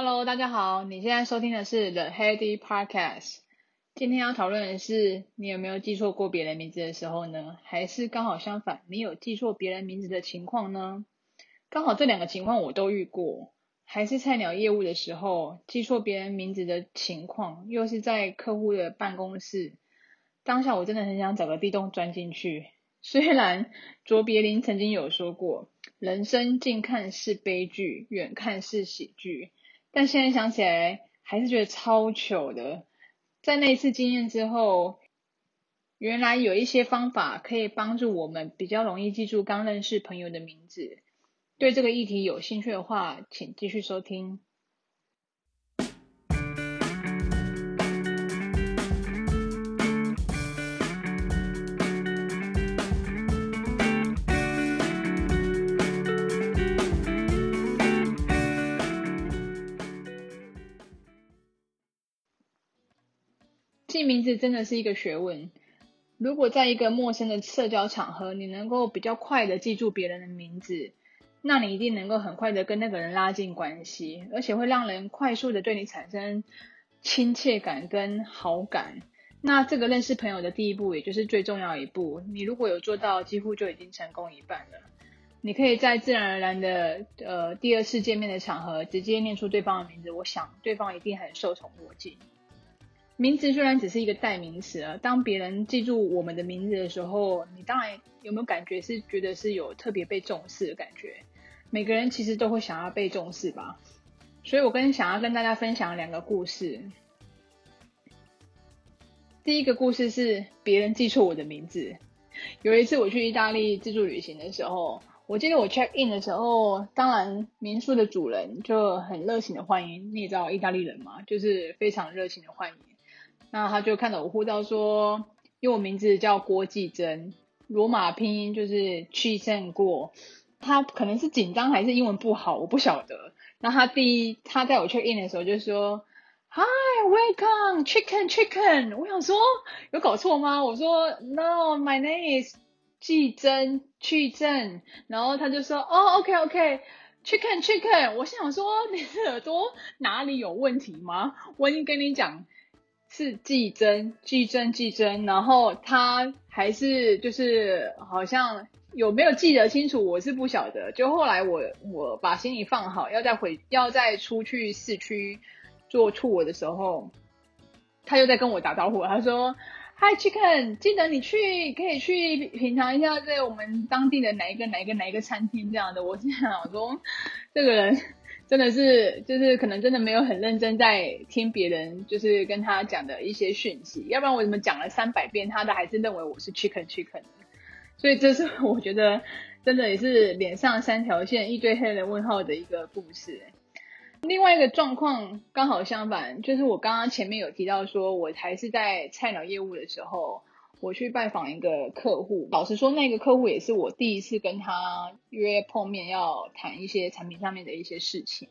Hello， 大家好，你现在收听的是 The Heady Podcast。今天要讨论的是，你有没有记错过别人名字的时候呢？还是刚好相反，你有记错别人名字的情况呢？刚好这两个情况我都遇过，还是菜鸟业务的时候，记错别人名字的情况，又是在客户的办公室。当下我真的很想找个地洞钻进去。虽然卓别林曾经有说过，人生近看是悲剧，远看是喜剧。但现在想起来还是觉得超糗的。在那一次经验之后，原来有一些方法可以帮助我们比较容易记住刚认识朋友的名字。对这个议题有兴趣的话，请继续收听。记名字真的是一个学问。如果在一个陌生的社交场合，你能够比较快的记住别人的名字，那你一定能够很快的跟那个人拉近关系，而且会让人快速的对你产生亲切感跟好感。那这个认识朋友的第一步，也就是最重要的一步，你如果有做到，几乎就已经成功一半了。你可以在自然而然的第二次见面的场合直接念出对方的名字，我想对方一定很受宠若惊。名字虽然只是一个代名词啊，当别人记住我们的名字的时候，你当然有没有感觉是觉得是有特别被重视的感觉？每个人其实都会想要被重视吧。所以我想要跟大家分享两个故事。第一个故事是别人记错我的名字。有一次我去意大利自助旅行的时候，我记得我 check in 的时候，当然民宿的主人就很热情的欢迎，你也知道意大利人嘛，就是非常热情的欢迎。那他就看到我护照说，因为我名字叫郭继珍，罗马拼音就是去胜过，他可能是紧张还是英文不好，我不晓得。那他在我 check in 的时候就说 Hi welcome chicken chicken， 我想说有搞错吗？我说 No my name is 继珍去正，然后他就说哦 OK OK chicken chicken， 我想说你的耳朵哪里有问题吗？我已经跟你讲是季真，然后他还是就是好像有没有记得清楚，我是不晓得。就后来我把行李放好，要再出去市区做tour的时候，他又在跟我打招呼，他说 Hi Chicken， 记得你可以去品尝一下在我们当地的哪一个餐厅这样的。我现在想说，这个人真的是就是可能真的没有很认真在听别人就是跟他讲的一些讯息，要不然我怎么讲了300遍他的还是认为我是 chicken 的。所以这是我觉得真的也是脸上3条线一堆黑人问号的一个故事。另外一个状况刚好相反，就是我刚刚前面有提到说我还是在菜鸟业务的时候，我去拜访一个客户，老实说那个客户也是我第一次跟他约碰面，要谈一些产品上面的一些事情。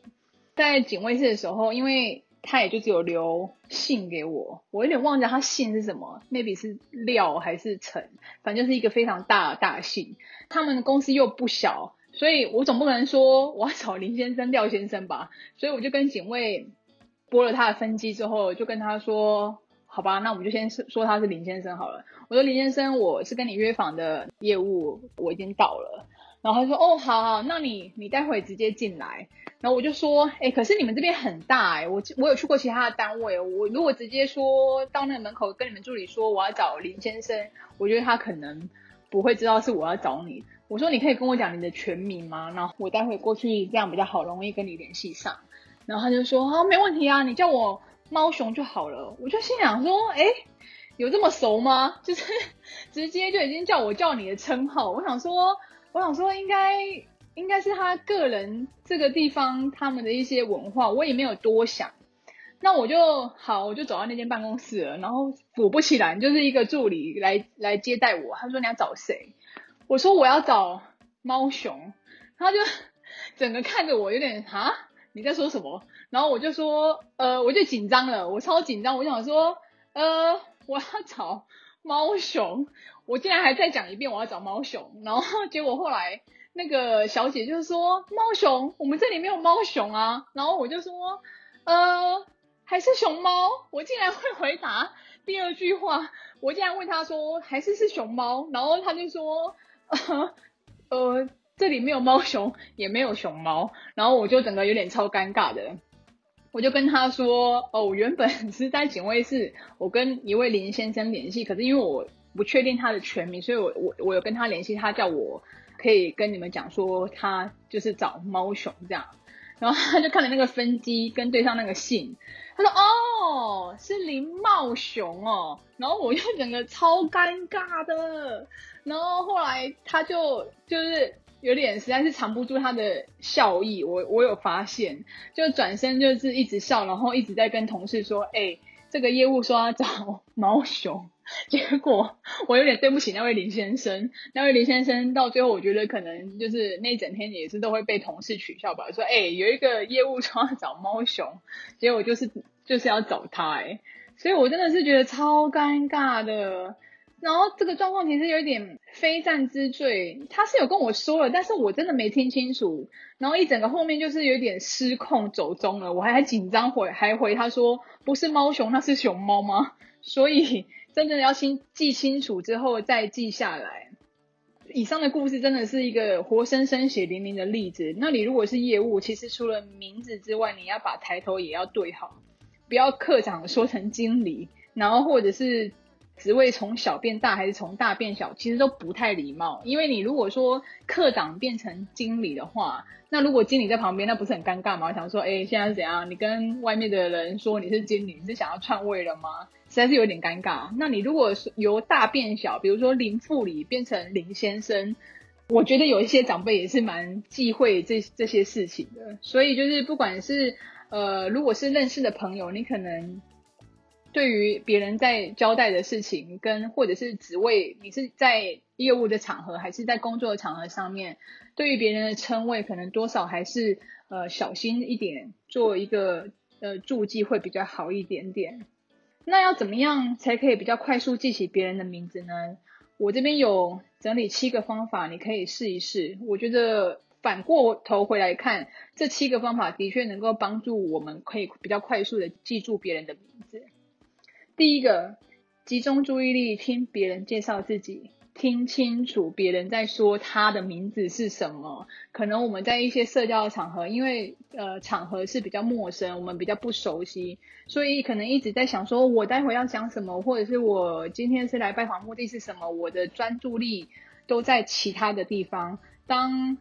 在警卫室的时候，因为他也就只有留姓给我，我有点忘记他姓是什么， maybe 是廖还是陈，反正就是一个非常大的大姓。他们公司又不小，所以我总不能说我要找林先生廖先生吧，所以我就跟警卫拨了他的分机之后，就跟他说好吧，那我们就先说他是林先生好了。我说林先生，我是跟你约访的业务，我已经到了。然后他说哦好，那你待会直接进来。然后我就说可是你们这边很大我有去过其他的单位，我如果直接说到那个门口跟你们助理说我要找林先生，我觉得他可能不会知道是我要找你。我说你可以跟我讲你的全名吗？然后我待会过去，这样比较好容易跟你联系上。然后他就说啊没问题啊，你叫我猫熊就好了。我就心想说有这么熟吗？就是直接就已经叫你的称号。我想说应该是他个人这个地方他们的一些文化，我也没有多想。那我就走到那间办公室了，然后果不其然就是一个助理来接待我。他说你要找谁？我说我要找猫熊。他就整个看着我有点哈你在说什么？然后我就说我就紧张了，我超紧张，我想说我要找猫熊，我竟然还再讲一遍我要找猫熊。然后结果后来那个小姐就说猫熊，我们这里没有猫熊啊。然后我就说还是熊猫，我竟然会回答第二句话，我竟然问他说还是熊猫，然后他就说这里没有猫熊也没有熊猫。然后我就整个有点超尴尬的，我就跟他说我原本是在警卫室，我跟一位林先生联系，可是因为我不确定他的全名，所以我有跟他联系，他叫我可以跟你们讲说他就是找猫熊这样。然后他就看了那个分机跟对上那个姓，他说哦是林茂雄哦。然后我就整个超尴尬的，然后后来他就是有点实在是藏不住他的笑意，我有发现，就转身就是一直笑，然后一直在跟同事说这个业务说要找猫熊。结果我有点对不起那位林先生，那位林先生到最后我觉得可能就是那一整天也是都会被同事取笑吧，说有一个业务说要找猫熊，结果就是要找他所以我真的是觉得超尴尬的。然后这个状况其实有一点非战之罪，他是有跟我说了，但是我真的没听清楚，然后一整个后面就是有点失控走中了，我还紧张回他说不是猫熊那是熊猫吗？所以真的要记清楚之后再记下来。以上的故事真的是一个活生生血淋淋的例子，那你如果是业务，其实除了名字之外，你要把抬头也要对好，不要科长说成经理，然后或者是职位从小变大还是从大变小，其实都不太礼貌。因为你如果说科长变成经理的话，那如果经理在旁边，那不是很尴尬吗？想说现在是怎样，你跟外面的人说你是经理，你是想要篡位了吗？实在是有点尴尬。那你如果由大变小，比如说林副理变成林先生，我觉得有一些长辈也是蛮忌讳这些事情的。所以就是不管是如果是认识的朋友，你可能对于别人在交代的事情跟或者是职位，你是在业务的场合还是在工作的场合上面，对于别人的称谓可能多少还是小心一点，做一个注记会比较好一点点。那要怎么样才可以比较快速记起别人的名字呢？我这边有整理7个方法，你可以试一试。我觉得反过头回来看，这7个方法的确能够帮助我们可以比较快速的记住别人的名字。第一个，集中注意力听别人介绍自己，听清楚别人在说他的名字是什么。可能我们在一些社交的场合，因为场合是比较陌生，我们比较不熟悉，所以可能一直在想说我待会要讲什么，或者是我今天是来拜访目的是什么，我的专注力都在其他的地方。当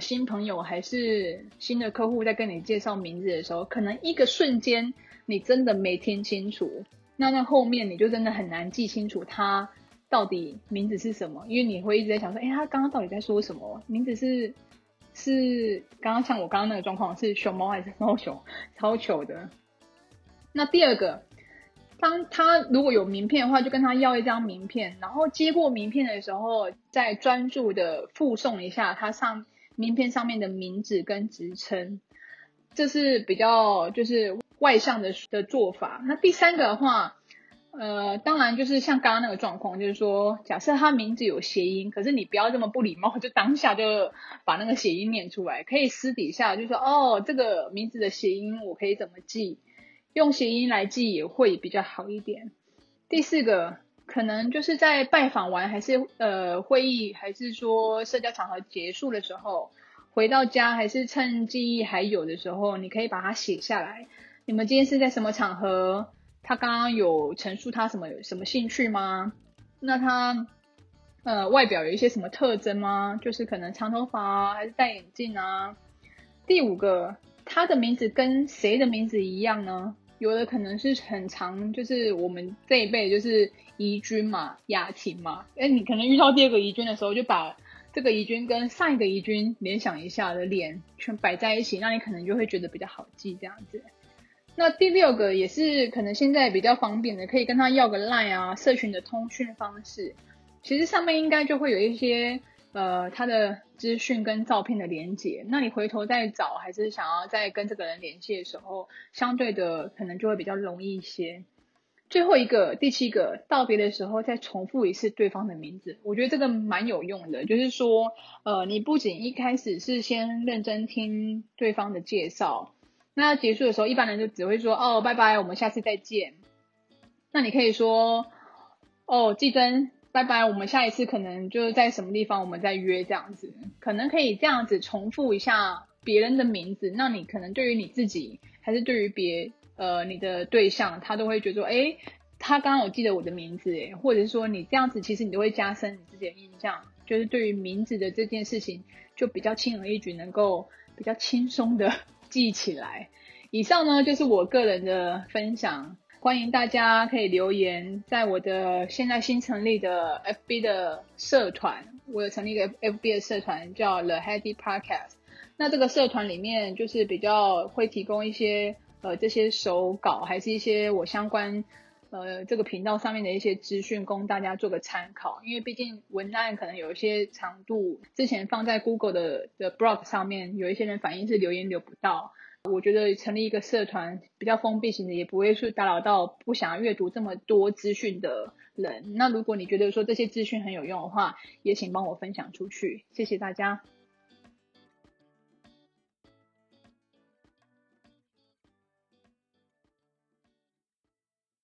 新朋友还是新的客户在跟你介绍名字的时候，可能一个瞬间你真的没听清楚，那后面你就真的很难记清楚他到底名字是什么，因为你会一直在想说他刚刚到底在说什么，名字是刚刚像我刚刚那个状况是熊猫还是猫熊，超糗的。那第二个，当他如果有名片的话，就跟他要一张名片，然后接过名片的时候再专注的附送一下他上名片上面的名字跟职称，这是比较就是外向的做法。那第三个的话，当然就是像刚刚那个状况，就是说假设他名字有谐音，可是你不要这么不礼貌，就当下就把那个谐音念出来，可以私底下就说这个名字的谐音我可以怎么记，用谐音来记也会比较好一点。第四个，可能就是在拜访完还是会议还是说社交场合结束的时候，回到家还是趁记忆还有的时候，你可以把它写下来。你们今天是在什么场合？他刚刚有陈述他什么兴趣吗？那他外表有一些什么特征吗？就是可能长头发啊，还是戴眼镜啊。第五个，他的名字跟谁的名字一样呢？有的可能是很长，就是我们这一辈就是怡君嘛、雅婷嘛。你可能遇到第二个怡君的时候，就把这个怡君跟上一个怡君联想一下的脸全摆在一起，那你可能就会觉得比较好记这样子。那第六个也是可能现在比较方便的，可以跟他要个 LINE 啊，社群的通讯方式，其实上面应该就会有一些他的资讯跟照片的连结，那你回头再找还是想要再跟这个人联系的时候，相对的可能就会比较容易一些。最后一个第七个，道别的时候再重复一次对方的名字，我觉得这个蛮有用的。就是说你不仅一开始是先认真听对方的介绍，那结束的时候一般人就只会说哦拜拜，我们下次再见。那你可以说哦季珍拜拜，我们下一次可能就是在什么地方我们再约，这样子可能可以这样子重复一下别人的名字，那你可能对于你自己还是对于你的对象，他都会觉得说诶他刚刚有记得我的名字耶，或者是说你这样子其实你都会加深你自己的印象，就是对于名字的这件事情就比较轻而易举，能够比较轻松的记起来。以上呢就是我个人的分享，欢迎大家可以留言在我的现在新成立的 FB 的社团，我有成立一个 FB 的社团叫 The Happy Podcast， 那这个社团里面就是比较会提供一些这些手稿还是一些我相关这个频道上面的一些资讯供大家做个参考，因为毕竟文案可能有一些长度，之前放在 Google 的 blog 上面有一些人反映是留言留不到，我觉得成立一个社团比较封闭型的，也不会去打扰到不想要阅读这么多资讯的人。那如果你觉得说这些资讯很有用的话，也请帮我分享出去，谢谢大家。